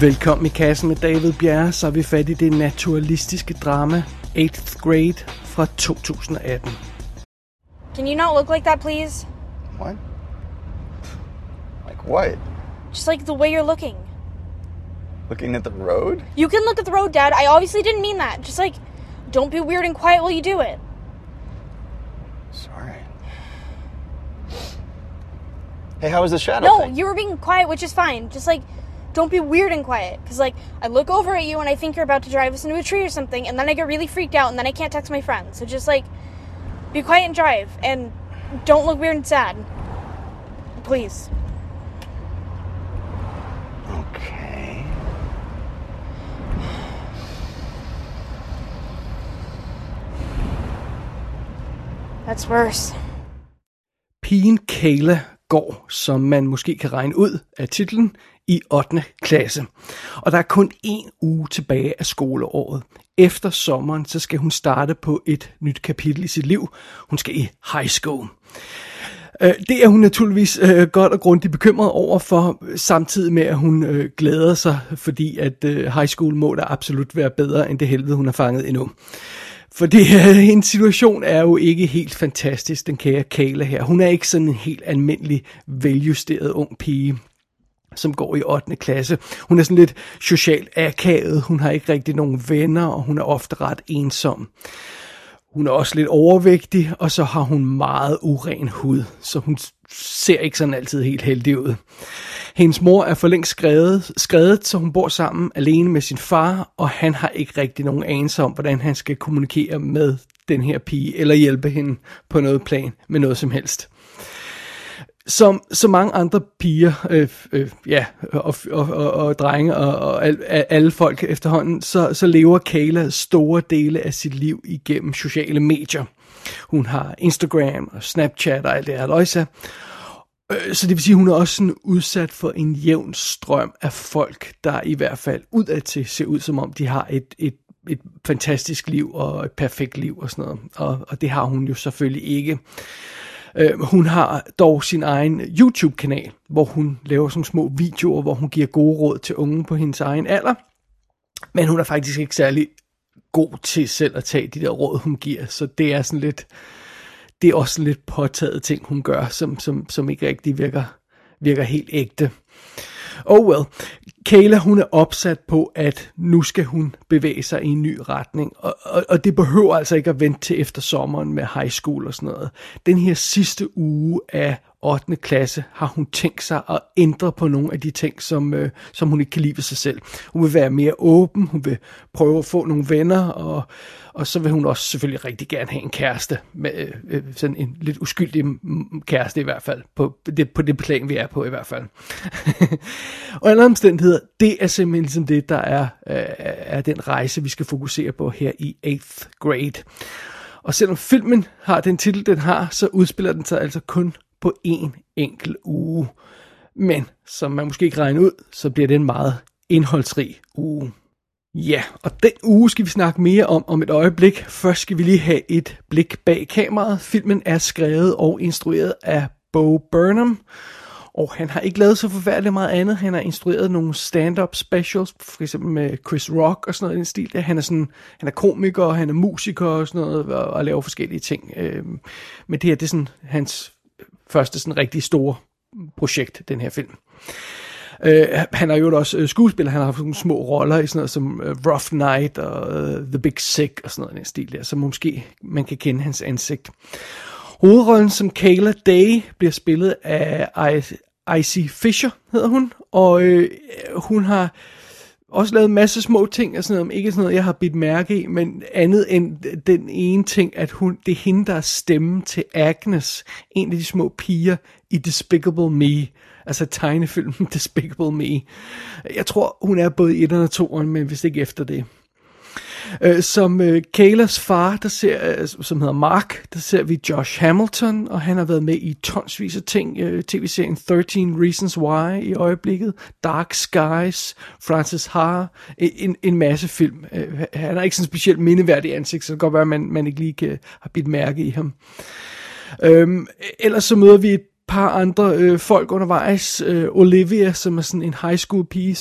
Velkommen i kassen med David Bjerg, så er vi fat i det naturalistiske drama Eighth Grade fra 2018. Can you not look like that, please? What? Like what? Just like the way you're looking. Looking at the road? You can look at the road, Dad. I obviously didn't mean that. Just like, don't be weird and quiet while you do it. Sorry. Hey, how was the shadow thing? No, you were being quiet, which is fine. Just like, don't be weird and quiet. Because, like, I look over at you and I think you're about to drive us into a tree or something, and then I get really freaked out, and then I can't text my friends. So just, like, be quiet and drive. And don't look weird and sad. Please. Okay. That's worse. Pigen Kayla går, som man måske kan regne ud af titlen, i 8. klasse. Og der er kun en uge tilbage af skoleåret. Efter sommeren, så skal hun starte på et nyt kapitel i sit liv. Hun skal i high school. Det er hun naturligvis godt og grundigt bekymret over for, samtidig med, at hun glæder sig, fordi at high school må da absolut være bedre end det helvede, hun har fanget endnu. Fordi hendes situation er jo ikke helt fantastisk, den kære Kayla her. Hun er ikke sådan en helt almindelig, veljusteret ung pige, som går i 8. klasse. Hun er sådan lidt socialt akavet, hun har ikke rigtig nogen venner, og hun er ofte ret ensom. Hun er også lidt overvægtig, og så har hun meget uren hud, så hun ser ikke sådan altid helt heldig ud. Hendes mor er for længst skredet, så hun bor sammen alene med sin far, og han har ikke rigtig nogen anelse om, hvordan han skal kommunikere med den her pige, eller hjælpe hende på noget plan med noget som helst. Som så mange andre piger og drenge og alle folk efterhånden, så lever Kayla store dele af sit liv igennem sociale medier. Hun har Instagram og Snapchat og alt det her løjse. Så det vil sige, at hun er også sådan udsat for en jævn strøm af folk, der i hvert fald udadtil ser ud, som om de har et fantastisk liv og et perfekt liv og sådan noget. Og det har hun jo selvfølgelig ikke. Hun har dog sin egen YouTube-kanal, hvor hun laver sådan små videoer, hvor hun giver gode råd til unge på hendes egen alder. Men hun er faktisk ikke særlig god til selv at tage de der råd, hun giver. Så det er sådan lidt, det er også sådan lidt påtaget ting, hun gør, som ikke rigtig virker helt ægte. Oh well, Kayla, hun er opsat på, at nu skal hun bevæge sig i en ny retning, og det behøver altså ikke at vente til efter sommeren med high school og sådan noget. Den her sidste uge af 8. klasse har hun tænkt sig at ændre på nogle af de ting, som hun ikke kan lide ved sig selv. Hun vil være mere åben, hun vil prøve at få nogle venner, og så vil hun også selvfølgelig rigtig gerne have en kæreste, med, sådan en lidt uskyldig kæreste i hvert fald, på det plan, vi er på i hvert fald. Og andre omstændigheder, det er simpelthen det, der er den rejse, vi skal fokusere på her i 8th grade. Og selvom filmen har den titel, den har, så udspiller den sig altså kun på en enkelt uge. Men som man måske ikke regner ud, så bliver det en meget indholdsrig uge. Ja, og den uge skal vi snakke mere om et øjeblik. Først skal vi lige have et blik bag kameraet. Filmen er skrevet og instrueret af Bo Burnham, og han har ikke lavet så forfærdeligt meget andet. Han har instrueret nogle stand-up specials, for eksempel med Chris Rock og sådan noget i den stil. Han er komiker, og han er musiker og sådan noget, og laver forskellige ting. Men det her, det er sådan hans første sådan rigtig store projekt, den her film. Han er jo også skuespiller, han har haft nogle små roller i sådan noget som Rough Night og The Big Sick og sådan noget i den stil der, så måske man kan kende hans ansigt. Hovedrollen som Kayla Day bliver spillet af Elsie Fisher, hedder hun, og hun har også lavet en masse små ting og sådan noget, men ikke sådan noget, jeg har bidt mærke i, men andet end den ene ting, at det er hende, der er stemmen til Agnes, en af de små piger i Despicable Me, altså tegnefilmen Despicable Me. Jeg tror, hun er både i 1'eren og 2'eren, men hvis ikke efter det. Som Kaylas far, som hedder Mark, der ser vi Josh Hamilton, og han har været med i tonsvis af ting. TV-serien 13 Reasons Why i øjeblikket, Dark Skies, Francis Haar, en masse film. Han har ikke sådan specielt mindeværdig ansigt, så det kan godt være, at man ikke lige har bidt mærke i ham. Ellers så møder vi et par andre folk undervejs. Olivia, som er sådan en high school pige,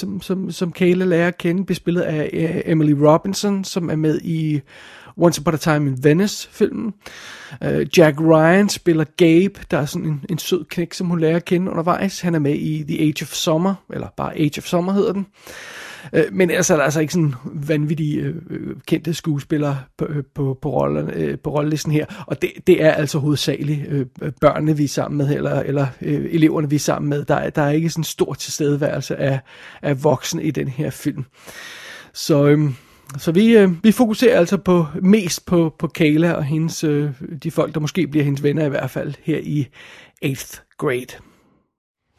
som Kayla lærer at kende, bespillet af Emily Robinson, som er med i Once Upon a Time in Venice-filmen. Jack Ryan spiller Gabe, der er sådan en sød knæk, som hun lærer at kende undervejs. Han er med i The Age of Summer, eller bare Age of Summer hedder den. Men ellers er der altså ikke sådan vanvittige kendte skuespillere på rollelisten her. Og det er altså hovedsageligt børnene, vi er sammen med, eller eleverne, vi er sammen med. Der er ikke sådan en stor tilstedeværelse af voksne i den her film. Så vi fokuserer altså mest på Kayla og hendes, de folk, der måske bliver hendes venner i hvert fald, her i 8th grade.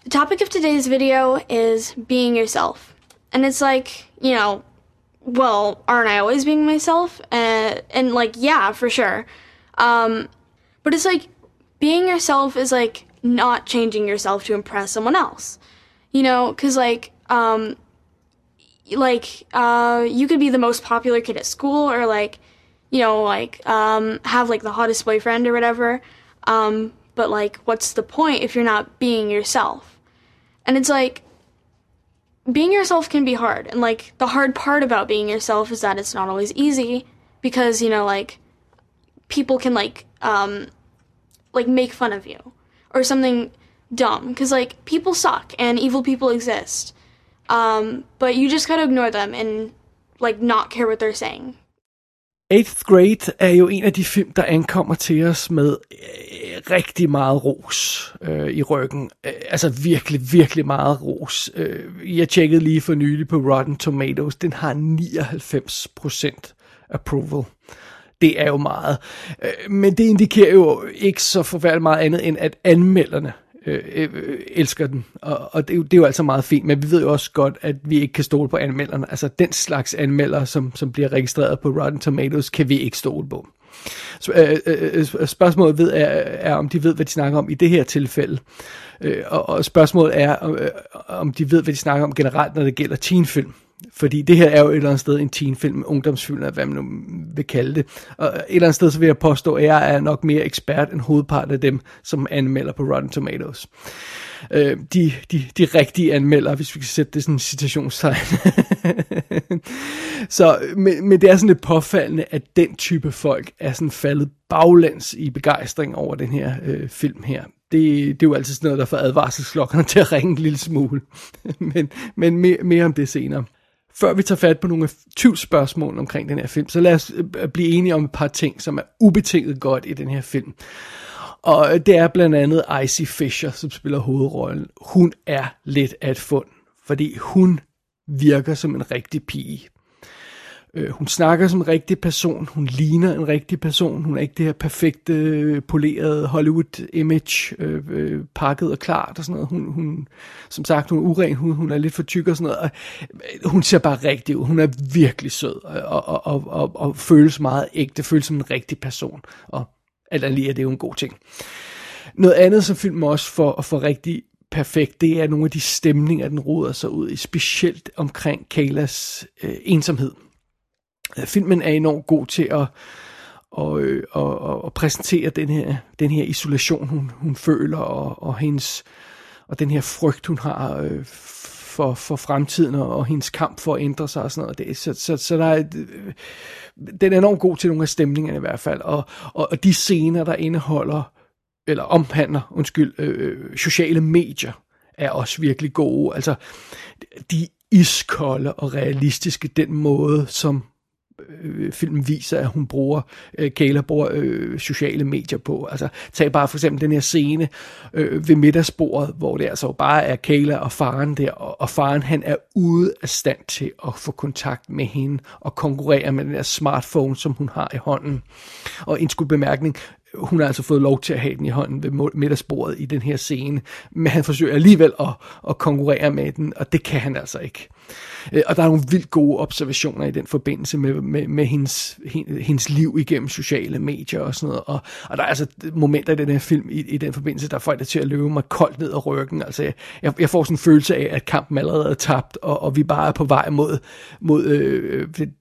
The topic of today's video is being yourself. And it's like, you know, well, aren't I always being myself? And like, yeah, for sure. But it's like, being yourself is like not changing yourself to impress someone else. You know, because like you could be the most popular kid at school, or like, you know, like have like the hottest boyfriend or whatever. But like, what's the point if you're not being yourself? And it's like, being yourself can be hard, and like the hard part about being yourself is that it's not always easy, because, you know, like people can like make fun of you or something dumb, because like people suck and evil people exist, but you just gotta ignore them and like not care what they're saying. Eighth Grade er jo en af de film, der ankommer til os med rigtig meget ros i ryggen. Altså virkelig, virkelig meget ros. Jeg tjekkede lige for nylig på Rotten Tomatoes. Den har 99% approval. Det er jo meget. Men det indikerer jo ikke så forfærdeligt meget andet, end at anmelderne elsker den, og det er jo altså meget fint, men vi ved jo også godt, at vi ikke kan stole på anmelderne, altså den slags anmeldere, som bliver registreret på Rotten Tomatoes, kan vi ikke stole på. Så, spørgsmålet er, om de ved, hvad de snakker om i det her tilfælde, og spørgsmålet er, om de ved, hvad de snakker om generelt, når det gælder teenfilm. Fordi det her er jo et eller andet sted en teenfilm, ungdomsfilm, hvad man nu vil kalde det. Og et eller andet sted, så vil jeg påstå, at jeg er nok mere ekspert end hovedparten af dem, som anmelder på Rotten Tomatoes. De rigtige anmeldere, hvis vi kan sætte det sådan en citationstegn. Så, men det er sådan lidt påfaldende, at den type folk er sådan faldet baglæns i begejstring over den her film her. Det er jo altid sådan noget, der får advarselsklokkerne til at ringe en lille smule. Men mere om det senere. Før vi tager fat på nogle af 20 spørgsmål omkring den her film, så lad os blive enige om et par ting, som er ubetinget godt i den her film. Og det er blandt andet Elsie Fisher, som spiller hovedrollen. Hun er lidt af et fund, fordi hun virker som en rigtig pige. Hun snakker som en rigtig person, hun ligner en rigtig person, hun er ikke det her perfekte, polerede Hollywood-image, pakket og klart og sådan noget. Hun, som sagt, hun er uren, hun er lidt for tyk og sådan noget, og hun ser bare rigtig ud, hun er virkelig sød og føles meget ægte, føles som en rigtig person, og alt andet lige er det jo en god ting. Noget andet, som filmen også får rigtig perfekt, det er nogle af de stemninger, den roder sig ud i, specielt omkring Kaylas ensomhed. Filmen er enormt god til at præsentere den her isolation, hun føler, og hendes, og den her frygt, hun har for fremtiden, og hendes kamp for at ændre sig og sådan noget. Så der er, den er enormt god til nogle af stemningerne i hvert fald, og de scener, der omhandler sociale medier, er også virkelig gode. Altså, de iskolde og realistiske, den måde, som filmen viser, at hun Kayla bruger sociale medier på. Altså, tag bare for eksempel den her scene ved middagsbordet, hvor det altså bare er Kayla og faren der, og faren, han er ude af stand til at få kontakt med hende og konkurrere med den her smartphone, som hun har i hånden. Og en skud bemærkning, hun har altså fået lov til at have den i hånden ved middagsbordet i den her scene, men han forsøger alligevel at konkurrere med den, og det kan han altså ikke. Og der er nogle vildt gode observationer i den forbindelse med hendes liv igennem sociale medier og sådan noget, og der er altså momenter i den her film i den forbindelse, der får det til at løbe mig koldt ned ad ryggen. Altså, jeg får sådan en følelse af, at kampen allerede er tabt, og vi bare er på vej mod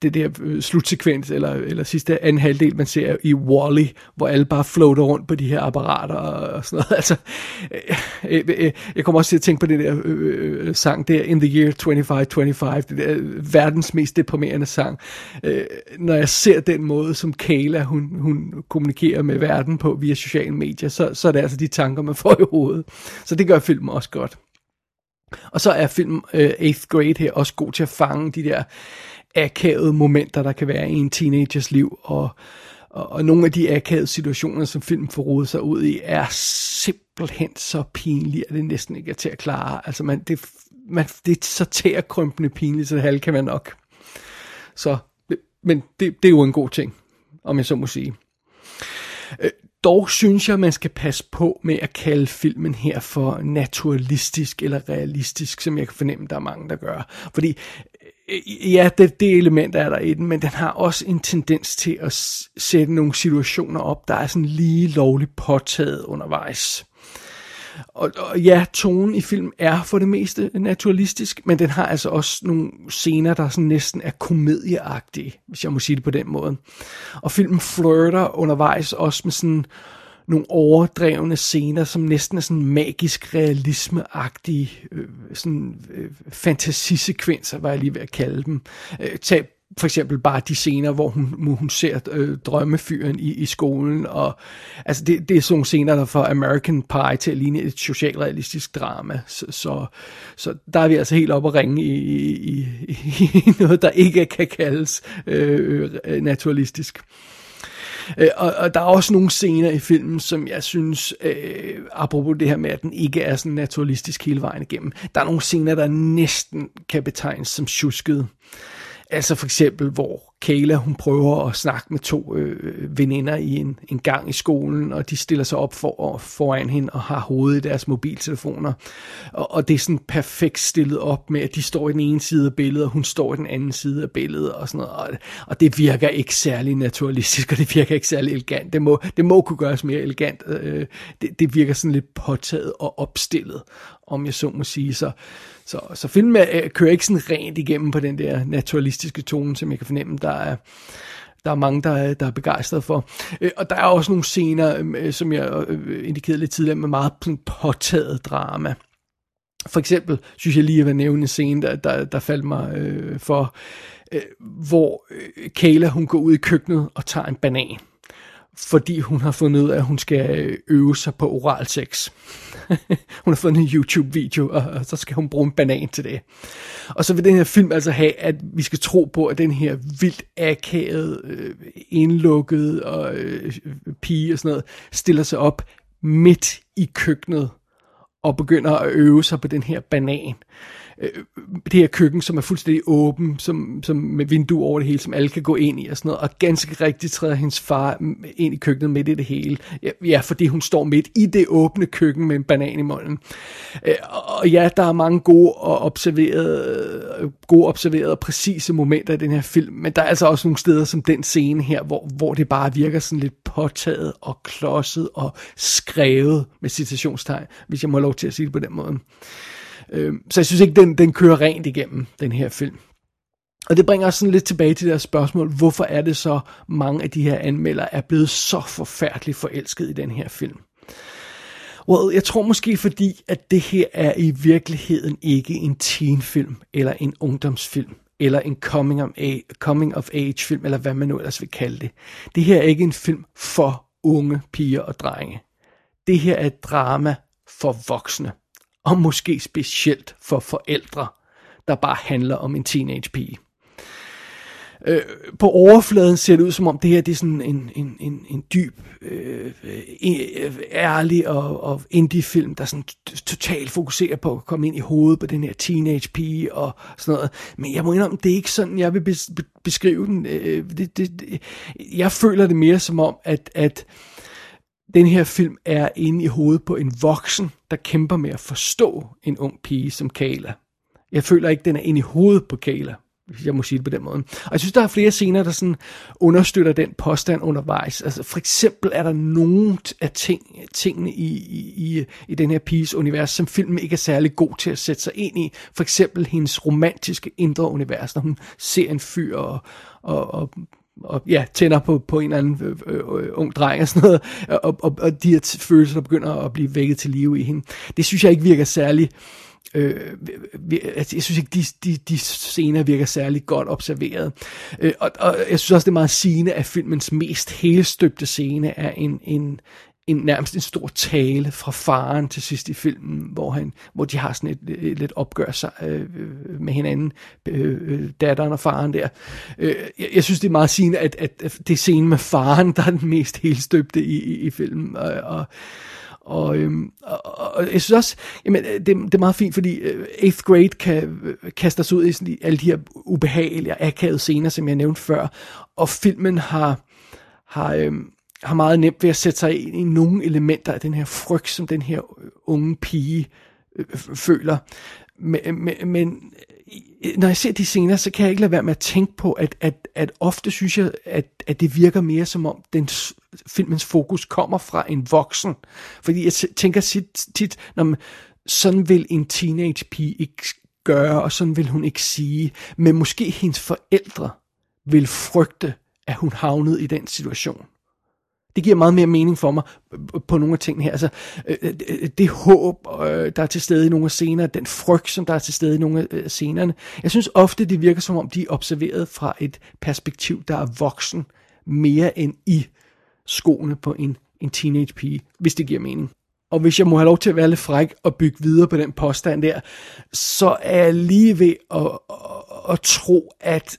det der slutsekvens, eller sidste anden halvdel, man ser i Wall-E, hvor alle bare bare floater rundt på de her apparater og sådan noget. Altså, jeg kommer også til at tænke på det der sang der, In the Year 2525, det der verdens mest deprimerende sang. Når jeg ser den måde, som Kayla, hun kommunikerer med verden på via sociale medier, så er det altså de tanker, man får i hovedet. Så det gør filmen også godt. Og så er filmen Eighth Grade her også god til at fange de der akavede momenter, der kan være i en teenagers liv, og nogle af de akavede situationer, som filmen får rodet sig ud i, er simpelthen så pinlige, at det næsten ikke er til at klare. Altså det er så tærekrympende pinligt, så det halve kan man nok. Så, men det er jo en god ting, om jeg så må sige. Dog synes jeg, man skal passe på med at kalde filmen her for naturalistisk eller realistisk, som jeg kan fornemme, der er mange, der gør. Fordi ja, det element er der i den, men den har også en tendens til at sætte nogle situationer op, der er sådan lige lovligt påtaget undervejs. Og ja, tonen i film er for det meste naturalistisk, men den har altså også nogle scener, der sådan næsten er komedieagtige, hvis jeg må sige det på den måde. Og filmen flirter undervejs også med sådan nogle overdrevne scener, som næsten er sådan magisk realismeagtige, sådan fantasisekvenser, var jeg lige ved at kalde dem. Tag for eksempel bare de scener, hvor hun ser drømmefyren i skolen, og altså det er sådan nogle scener, der får American Pie til at ligne et socialrealistisk drama, så der er vi altså helt oppe at ringe i noget, der ikke kan kaldes naturalistisk. Og der er også nogle scener i filmen, som jeg synes, apropos det her med, at den ikke er sådan naturalistisk hele vejen igennem, der er nogle scener, der næsten kan betegnes som sjuskede. Altså for eksempel, hvor Kayla, hun prøver at snakke med to veninder i en gang i skolen, og de stiller sig op foran hende og har hovedet i deres mobiltelefoner. Og det er sådan perfekt stillet op med, at de står i den ene side af billedet, og hun står i den anden side af billedet og sådan noget. Og det virker ikke særlig naturalistisk, og det virker ikke særlig elegant. Det må kunne gøres mere elegant. Det virker sådan lidt påtaget og opstillet, om jeg så må sige. Så filmen kører ikke sådan rent igennem på den der naturalistiske tone, som jeg kan fornemme, der er mange, der er begejstret for. Og der er også nogle scener, som jeg indikerede lidt tidligere, med meget påtaget drama. For eksempel synes jeg lige at nævne en scene, der faldt mig for, hvor Kayla, hun går ud i køkkenet og tager en banan, fordi hun har fundet ud af, at hun skal øve sig på oral sex. Hun har fundet en YouTube-video, og så skal hun bruge en banan til det. Og så vil den her film altså have, at vi skal tro på, at den her vildt akavet, indlukket og pige og sådan noget, stiller sig op midt i køkkenet og begynder at øve sig på den her banan. Det her køkken, som er fuldstændig åben, som med vinduer over det hele, som alle kan gå ind i og sådan noget, og ganske rigtigt træder hendes far ind i køkkenet midt i det hele. Ja, fordi hun står midt i det åbne køkken med en banan i munden. Og ja, der er mange gode observerede og præcise momenter i den her film, men der er altså også nogle steder som den scene her, hvor det bare virker sådan lidt påtaget og klodset og skrevet med citationstegn, hvis jeg må have lov til at sige det på den måde. Så jeg synes ikke, den kører rent igennem, den her film. Og det bringer os sådan lidt tilbage til det her spørgsmål, hvorfor er det så, mange af de her anmeldere er blevet så forfærdeligt forelsket i den her film? Well, jeg tror måske fordi, at det her er i virkeligheden ikke en teenfilm, eller en ungdomsfilm, eller en coming of age film, eller hvad man nu ellers vil kalde det. Det her er ikke en film for unge piger og drenge. Det her er et drama for voksne. Og måske specielt for forældre, der bare handler om en teenagepige. På overfladen ser det ud, som om det her, det er sådan en dyb, ærlig og indie-film, der sådan totalt fokuserer på at komme ind i hovedet på den her teenage-pige og sådan noget. Men jeg må indrømme, det er ikke sådan, jeg vil beskrive den. Jeg føler det mere som om, at den her film er inde i hovedet på en voksen, der kæmper med at forstå en ung pige som Kayla. Jeg føler ikke, den er inde i hovedet på Kayla, hvis jeg må sige det på den måde. Og jeg synes, der er flere scener, der sådan understøtter den påstand undervejs. Altså for eksempel er der nogle af tingene i den her piges univers, som filmen ikke er særlig god til at sætte sig ind i. For eksempel hendes romantiske indre univers, når hun ser en fyr og og ja, tænder på en eller anden ung dreng og sådan noget, og de her følelser, der begynder at blive vækket til live i hende. Det synes jeg ikke virker særlig, jeg synes ikke, de scener virker særlig godt observeret. Og jeg synes også, det er meget sigende, at filmens mest helstøbte scene er en nærmest en stor tale fra faren til sidst i filmen, hvor de har sådan et lidt opgør sig med hinanden, datteren og faren der. Jeg synes, det er meget sigende, at det er scenen med faren, der er den mest helstøbte i filmen, og jeg synes også, jamen, det er meget fint, fordi Eighth Grade kan kaste sig ud i sådan, alle de her ubehagelige og akavede scener, som jeg nævnte før, og filmen har meget nemt ved at sætte sig ind i nogle elementer af den her frygt, som den her unge pige føler. Men når jeg ser de scener, så kan jeg ikke lade være med at tænke på, at ofte synes jeg, at det virker mere som om filmens fokus kommer fra en voksen. Fordi jeg tænker tit, sådan vil en teenage pige ikke gøre, og sådan vil hun ikke sige. Men måske hendes forældre vil frygte, at hun havnede i den situation. Det giver meget mere mening for mig på nogle af tingene her. Altså, det håb, der er til stede i nogle af scenerne, den frygt, som der er til stede i nogle af scenerne. Jeg synes ofte, det virker som om, de er observeret fra et perspektiv, der er voksen mere end i skoene på en teenage pige, hvis det giver mening. Og hvis jeg må have lov til at være lidt fræk og bygge videre på den påstand der, så er jeg lige ved at tro, at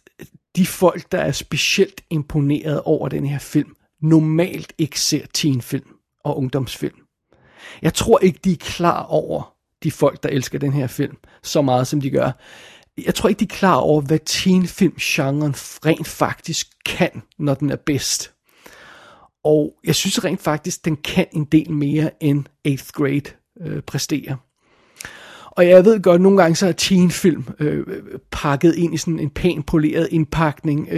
de folk, der er specielt imponeret over den her film, normalt ikke ser teenfilm og ungdomsfilm. Jeg tror ikke, de er klar over, de folk, der elsker den her film, så meget som de gør. Jeg tror ikke, de er klar over, hvad teenfilmgenren rent faktisk kan, når den er bedst. Og jeg synes rent faktisk, den kan en del mere, end 8th grade præsterer. Og jeg ved godt, nogle gange så er teenfilm pakket ind i sådan en pæn poleret indpakning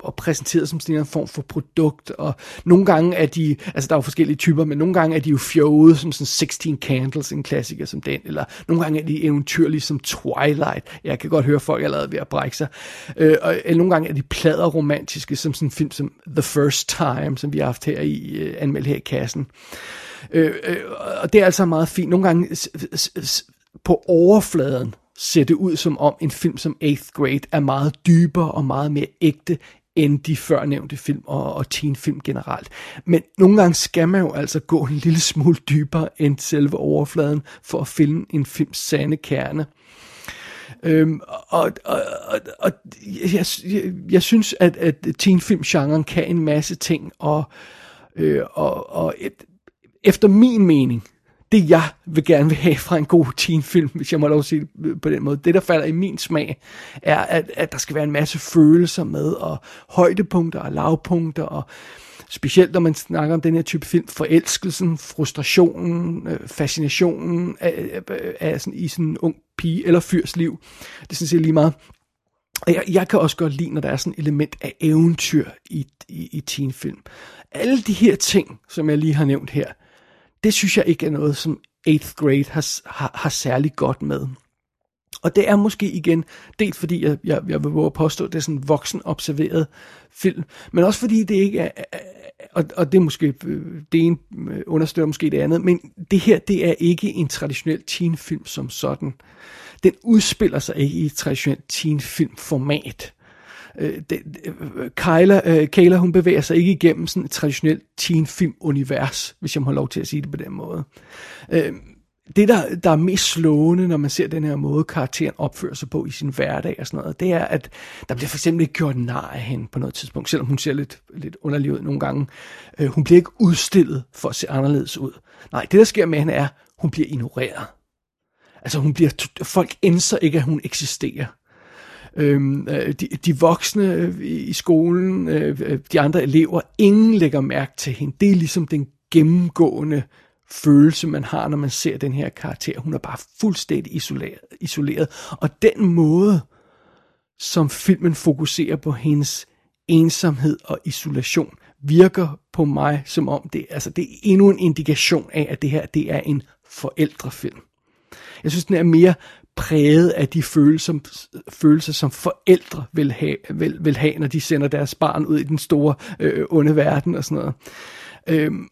og præsenteret som sådan en form for produkt. Og nogle gange er de, altså der er jo forskellige typer, men nogle gange er de jo fjode som sådan 16 Candles, en klassiker som den, eller nogle gange er de eventyrlige som Twilight. Jeg kan godt høre folk allerede ved at brække sig. Og nogle gange er de pladerromantiske som sådan en film som The First Time, som vi har haft her anmeldt her i kassen. Og det er altså meget fint. Nogle gange på overfladen ser det ud som om en film som 8th Grade er meget dybere og meget mere ægte end de førnævnte film og teenfilm generelt. Men nogle gange skal man jo altså gå en lille smule dybere end selve overfladen for at finde en films sande kerne. Og jeg synes, at teenfilmgenren kan en masse ting, og efter min mening, det jeg gerne vil have fra en god teenfilm, hvis jeg må lov at sige på den måde, det der falder i min smag, er, at der skal være en masse følelser med, og højdepunkter og lavpunkter, og specielt når man snakker om den her type film, forelskelsen, frustrationen, fascinationen af sådan, i sådan en ung pige eller fyrs liv. Det synes jeg lige meget. Og jeg kan også godt lide, når der er sådan et element af eventyr i teenfilm. Alle de her ting, som jeg lige har nævnt her, det synes jeg ikke er noget, som 8th grade har særlig godt med. Og det er måske igen, dels fordi jeg vil våge at påstå, at det er sådan en voksen observeret film, men også fordi det ikke er, og det er måske, det ene understøtter måske det andet, men det her, det er ikke en traditionel teenfilm som sådan. Den udspiller sig ikke i et traditionelt teenfilmformat. Kayla, hun bevæger sig ikke igennem sådan et traditionelt teenfilm-univers, hvis jeg må have lov til at sige det på den måde. Det, der er mest slående, når man ser den her måde, karakteren opfører sig på i sin hverdag og sådan noget, det er, at der bliver for eksempel ikke gjort nar af hende på noget tidspunkt, selvom hun ser lidt underlig ud nogle gange. Hun bliver ikke udstillet for at se anderledes ud. Nej, det der sker med hende er, hun bliver ignoreret. Altså, folk indser ikke, at hun eksisterer. De voksne i skolen, de andre elever, ingen lægger mærke til hende. Det er ligesom den gennemgående følelse, man har, når man ser den her karakter. Hun er bare fuldstændig isoleret. Og den måde, som filmen fokuserer på hendes ensomhed og isolation, virker på mig som om det er endnu en indikation af, at det her, det er en forældrefilm. Jeg synes, den er mere præget af de følelser, som forældre vil have, når de sender deres barn ud i den store onde verden og sådan noget.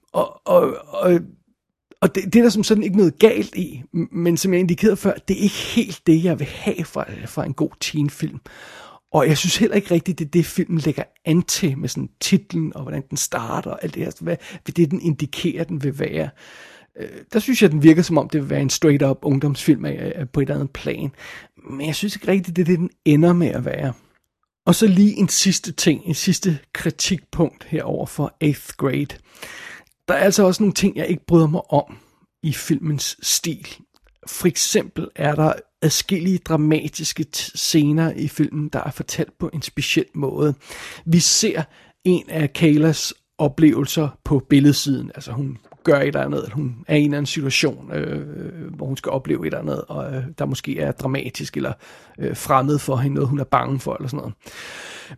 Og det er der som sådan ikke noget galt i, men som jeg indikerede før, det er ikke helt det, jeg vil have fra en god teenfilm. Og jeg synes heller ikke rigtigt, det er det, filmen lægger an til med sådan titlen og hvordan den starter og alt det her. Hvad det, den indikerer, den vil være. Der synes jeg, den virker som om, det vil være en straight-up ungdomsfilm på et eller andet plan. Men jeg synes ikke rigtigt, det er det, den ender med at være. Og så lige en sidste kritikpunkt herover for Eighth Grade. Der er altså også nogle ting, jeg ikke bryder mig om i filmens stil. For eksempel er der adskillige dramatiske scener i filmen, der er fortalt på en speciel måde. Vi ser en af Kaylas oplevelser på billedsiden. Altså hun gør et eller andet, hun er i en eller anden situation, hvor hun skal opleve et eller andet, og der måske er dramatisk eller fremmed for hende, noget hun er bange for eller sådan noget.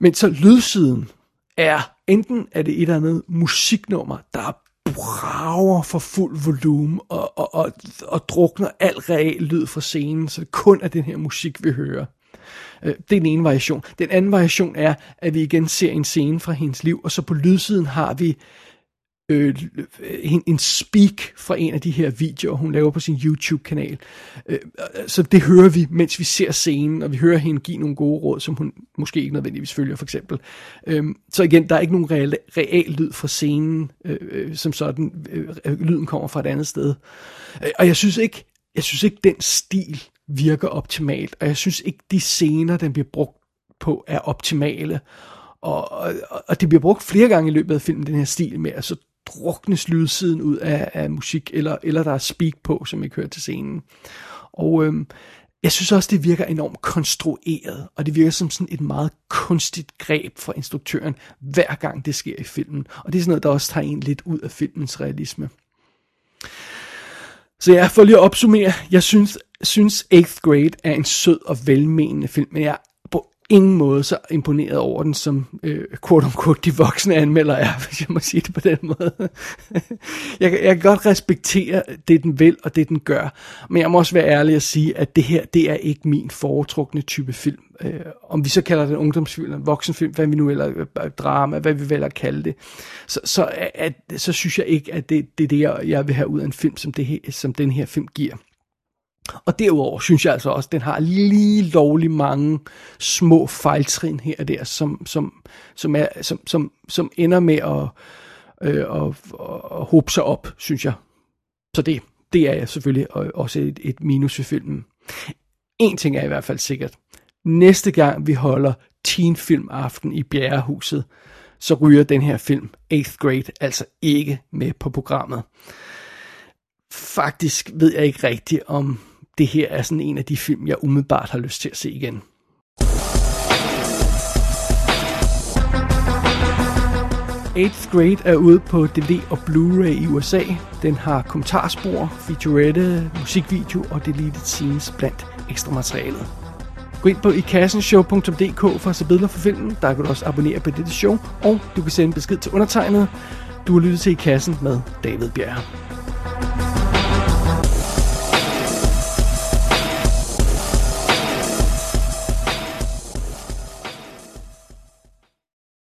Men så lydsiden er, enten er det et eller andet musiknummer, der brager for fuld volumen og drukner al reel lyd fra scenen, så det kun er den her musik, vi hører. Det er den ene variation. Den anden variation er, at vi igen ser en scene fra hendes liv, og så på lydsiden har vi en speak fra en af de her videoer, hun laver på sin YouTube-kanal. Så det hører vi, mens vi ser scenen, og vi hører hende give nogle gode råd, som hun måske ikke nødvendigvis følger, for eksempel. Så igen, der er ikke nogen real lyd fra scenen, som sådan, lyden kommer fra et andet sted. Og jeg synes ikke, den stil virker optimalt, og jeg synes ikke, de scener, den bliver brugt på, er optimale. Og det bliver brugt flere gange i løbet af filmen, den her stil med, at så druknes lydsiden ud af musik, eller der er speak på, som ikke hører til scenen. Og jeg synes også, det virker enormt konstrueret, og det virker som sådan et meget kunstigt greb fra instruktøren, hver gang det sker i filmen. Og det er sådan noget, der også tager en lidt ud af filmens realisme. Så jeg får lige at opsummere. Jeg synes Eighth Grade er en sød og velmenende film, men jeg ingen måde så imponeret over den, som quote-unquote de voksne anmelder er, hvis jeg må sige det på den måde. jeg kan godt respektere det, den vil, og det, den gør, men jeg må også være ærlig at sige, at det her, det er ikke min foretrukne type film. Om vi så kalder det en ungdomsfilm, en voksenfilm, hvad vi nu eller drama, hvad vi vælger at kalde det, så synes jeg ikke, at det er det, jeg vil have ud af en film, som den her film giver. Og derudover synes jeg altså også, at den har lige lovlig mange små fejltrin her og der, som ender med at hobe sig op, synes jeg. Så det er jeg selvfølgelig også et minus ved filmen. En ting er i hvert fald sikkert. Næste gang vi holder teenfilmaften i Bjerrehuset, så ryger den her film, Eighth Grade, altså ikke med på programmet. Faktisk ved jeg ikke rigtigt, om det her er sådan en af de film, jeg umiddelbart har lyst til at se igen. Eighth Grade er ude på DVD og Blu-ray i USA. Den har kommentarspor, featurette, musikvideo og deleted scenes blandt ekstra materialet. Gå ind på ikassenshow.dk for at se billeder for filmen. Der kan du også abonnere på dette show, og du kan sende besked til undertegnet. Du har lyttet til I Kassen med David Bjerg.